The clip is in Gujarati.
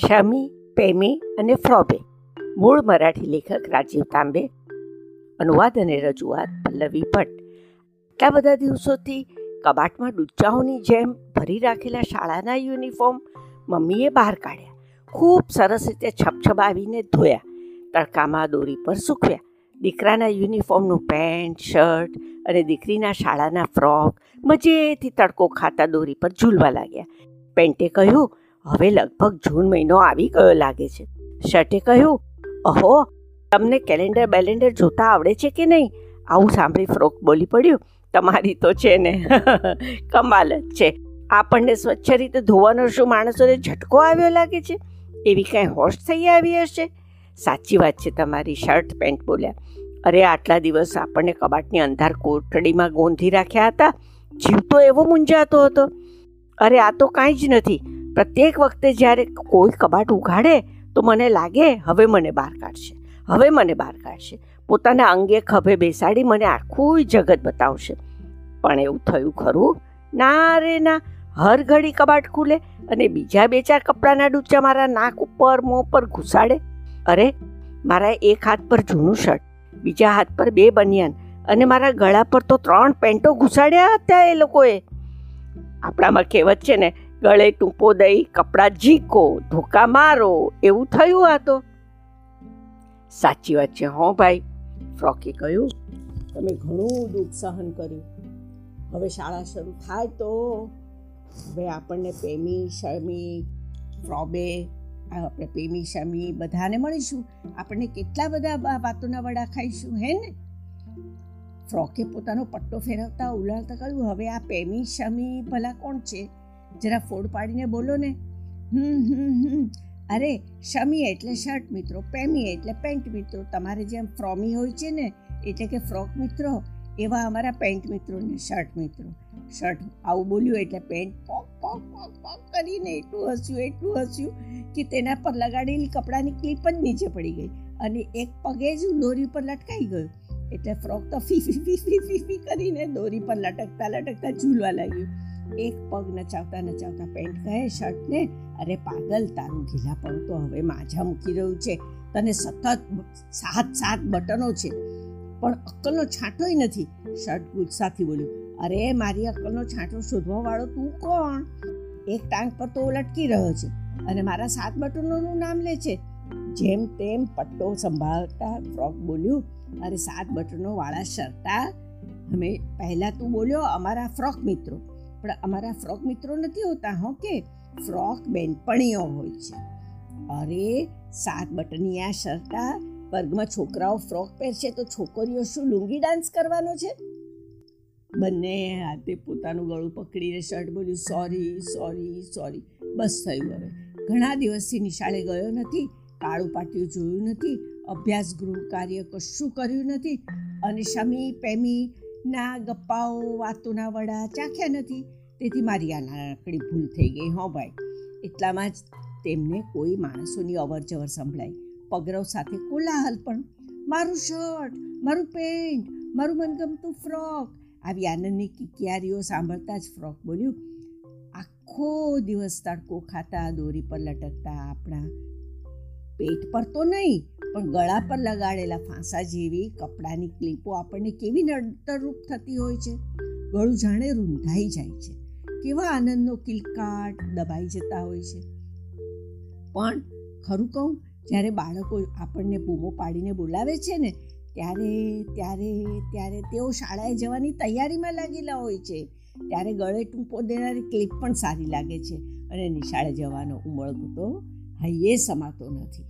शमी, पेमी અને ફ્રોબે. મૂળ મરાઠી લેખક રાજીવ તાંબે. અનુવાદ અને રજૂઆત પલ્લવી ભટ્ટ. આટલા બધા દિવસોથી કબાટમાં ડૂચાઓની જેમ ભરી રાખેલા શાળાના યુનિફોર્મ મમ્મીએ બહાર કાઢ્યા, ખૂબ સરસ રીતે છપછપાવીને ધોયા, તડકામાં દોરી પર સૂકવ્યા. દીકરાના યુનિફોર્મનું પેન્ટ, શર્ટ અને દીકરીના શાળાના ફ્રોક મજેથી તડકો ખાતા દોરી પર ઝૂલવા લાગ્યા. પેન્ટે કહ્યું, હવે લગભગ જૂન મહિનો આવી ગયો લાગે છે. શર્ટે કહ્યું, અહો, તમને કેલેન્ડર બેલેન્ડર જોતા આવડે છે કે નહીં? આવું સાંભળી ફ્રોક બોલી પડ્યું, તમારી તો છે ને કમાલ જ છે. આપણને સ્વચ્છ રીતે ધોવાનો શું માણસોને ઝટકો આવ્યો લાગે છે? એવી કાંઈ હોશ થઈ આવી હશે. સાચી વાત છે તમારી, શર્ટ પેન્ટ બોલ્યા. અરે, આટલા દિવસ આપણને કબાટની અંધાર કોટડીમાં ગોંધી રાખ્યા હતા. જીવ તો એવો મૂંઝાતો હતો. અરે, આ તો કાંઈ જ નથી. પ્રત્યેક વખતે જ્યારે કોઈ કબાટ ઉઘાડે તો મને લાગે હવે મને બહાર કાઢશે. પોતાના અંગે ખભે બેસાડી મને આખું જગત બતાવશે. પણ એવું થયું ખરું? ના રે ના, હર ઘડી કબાટ ખુલે અને બીજા બે ચાર કપડાના ડૂચા મારા નાક ઉપર, મોં પર ઘૂસાડે. અરે, મારા એક હાથ પર જૂનું શર્ટ, બીજા હાથ પર બે બનિયાન અને મારા ગળા પર તો 3 પેન્ટો ઘૂસાડ્યા હતા એ લોકોએ. આપણામાં કહેવત છે ને, ગળે ટૂંપો દઈ કપડાં ઝીકો, ધોકા મારો. એવું થયું આ તો. સાચી વાત છે હો ભાઈ, ફ્રોકે કહ્યું. તમે ઘણું દુઃખ સહન કર્યું. હવે શાળા શરૂ થાય તો હવે આપણને પેમી શમી બધાને મળીશું. આપણને કેટલા બધા વાતોના વડા ખાઈશું, હે ને? ફ્રોકે પોતાનો પટ્ટો ફેરવતા ઉલાળતા કહ્યું, હવે આ પેમી શમી ભલા કોણ છે? જરા ફોડ પાડીને બોલો ને. અરે, શમી એટલે શર્ટ મિત્રો, પેમી એટલે પેન્ટ મિત્રો. તમારે જેમ ફ્રોમી હોય છે ને, એટલે કે ફ્રોક મિત્રો, એવા અમારા પેન્ટ મિત્રો ને શર્ટ મિત્રો. શર્ટ આવું બોલ્યું એટલે પેન્ટ પોક પોક પોક પોક કરીને એટલું હસ્યું કે તેના પર લગાડેલી કપડાની ક્લિપ જ નીચે પડી ગઈ અને એક પગે જ દોરી પર લટકાઈ ગયું. એટલે ફ્રોક તો ફી કરીને દોરી પર લટકતા ઝૂલવા લાગ્યું. એક પગ નચાવતા પેન્ટ કહે શર્ટને, અરે પાગલ, તારું ઢીલા પગ તો હવે માજા મૂકી રહ્યું છે. તને સતત 7 બટનો છે, પણ અક્કલનો છાંટોય નથી. શર્ટ ગુસ્સાથી બોલ્યું, અરે, મારી અક્કલનો છાંટો શોધવા વાળો તું કોણ? એક ટાંગ પર તો લટકી રહ્યો છે અને મારા 7 બટનોનું નામ લે છે. જેમ તેમ પટ્ટો સંભાળતા ફ્રોક બોલ્યું, અરે 7 બટનો વાળા શર્ટા, અમે પહેલાં તું બોલ્યો અમારા ફ્રોક મિત્રો, પણ અમારા ફ્રોક મિત્રો નથી હોતા હો કે, ફ્રોક બેનપણીઓ હોય છે. અરે, 7 બટનિયા શર્ટા, વર્ગમાં છોકરાઓ ફ્રોક પહેરશે તો છોકરીઓ શું લૂંગી ડાન્સ કરવાનો છે? બંને હાથે પોતાનું ગળું પકડીને શર્ટ બોલ્યું, સોરી, બસ થયું. હવે ઘણા દિવસથી નિશાળે ગયો નથી, કાળું પાટિયું જોયું નથી, અભ્યાસ ગૃહ કાર્ય કશું કર્યું નથી અને શમી પેમી ના ગપ્પાઓ, વાતોના વડા ચાખ્યા નથી. તેથી મારી આ નાનકડી ભૂલ થઈ ગઈ હો ભાઈ. એટલામાં જ તેમને કોઈ માણસોની અવરજવર સંભળાઈ, પગરવ સાથે કોલાહલ પણ. મારું શર્ટ, મારું પેન્ટ, મારું મનગમતું ફ્રોક, આવી આનંદની કિકિયારીઓ સાંભળતા જ ફ્રોક બોલ્યું, આખો દિવસ તડકો ખાતા, દોરી પર લટકતા, આપણા પેટ પર તો નહીં પણ ગળા પર લગાડેલા ફાંસા જેવી કપડાની ક્લિપો આપણને કેવી નડતરરૂપ થતી હોય છે. ગળું જાણે રૂંધાઈ જાય છે, કેવા આનંદનો કિલકાટ દબાઈ જતા હોય છે. પણ ખરું કહું, જ્યારે બાળકો આપણને બૂમો પાડીને બોલાવે છે ને, ત્યારે તેઓ શાળાએ જવાની તૈયારીમાં લાગેલા હોય છે. ત્યારે ગળે ટૂંપો દેનારી ક્લિપ પણ સારી લાગે છે અને નિશાળે જવાનો ઉમળકો તો હૈયે સમાતો નથી.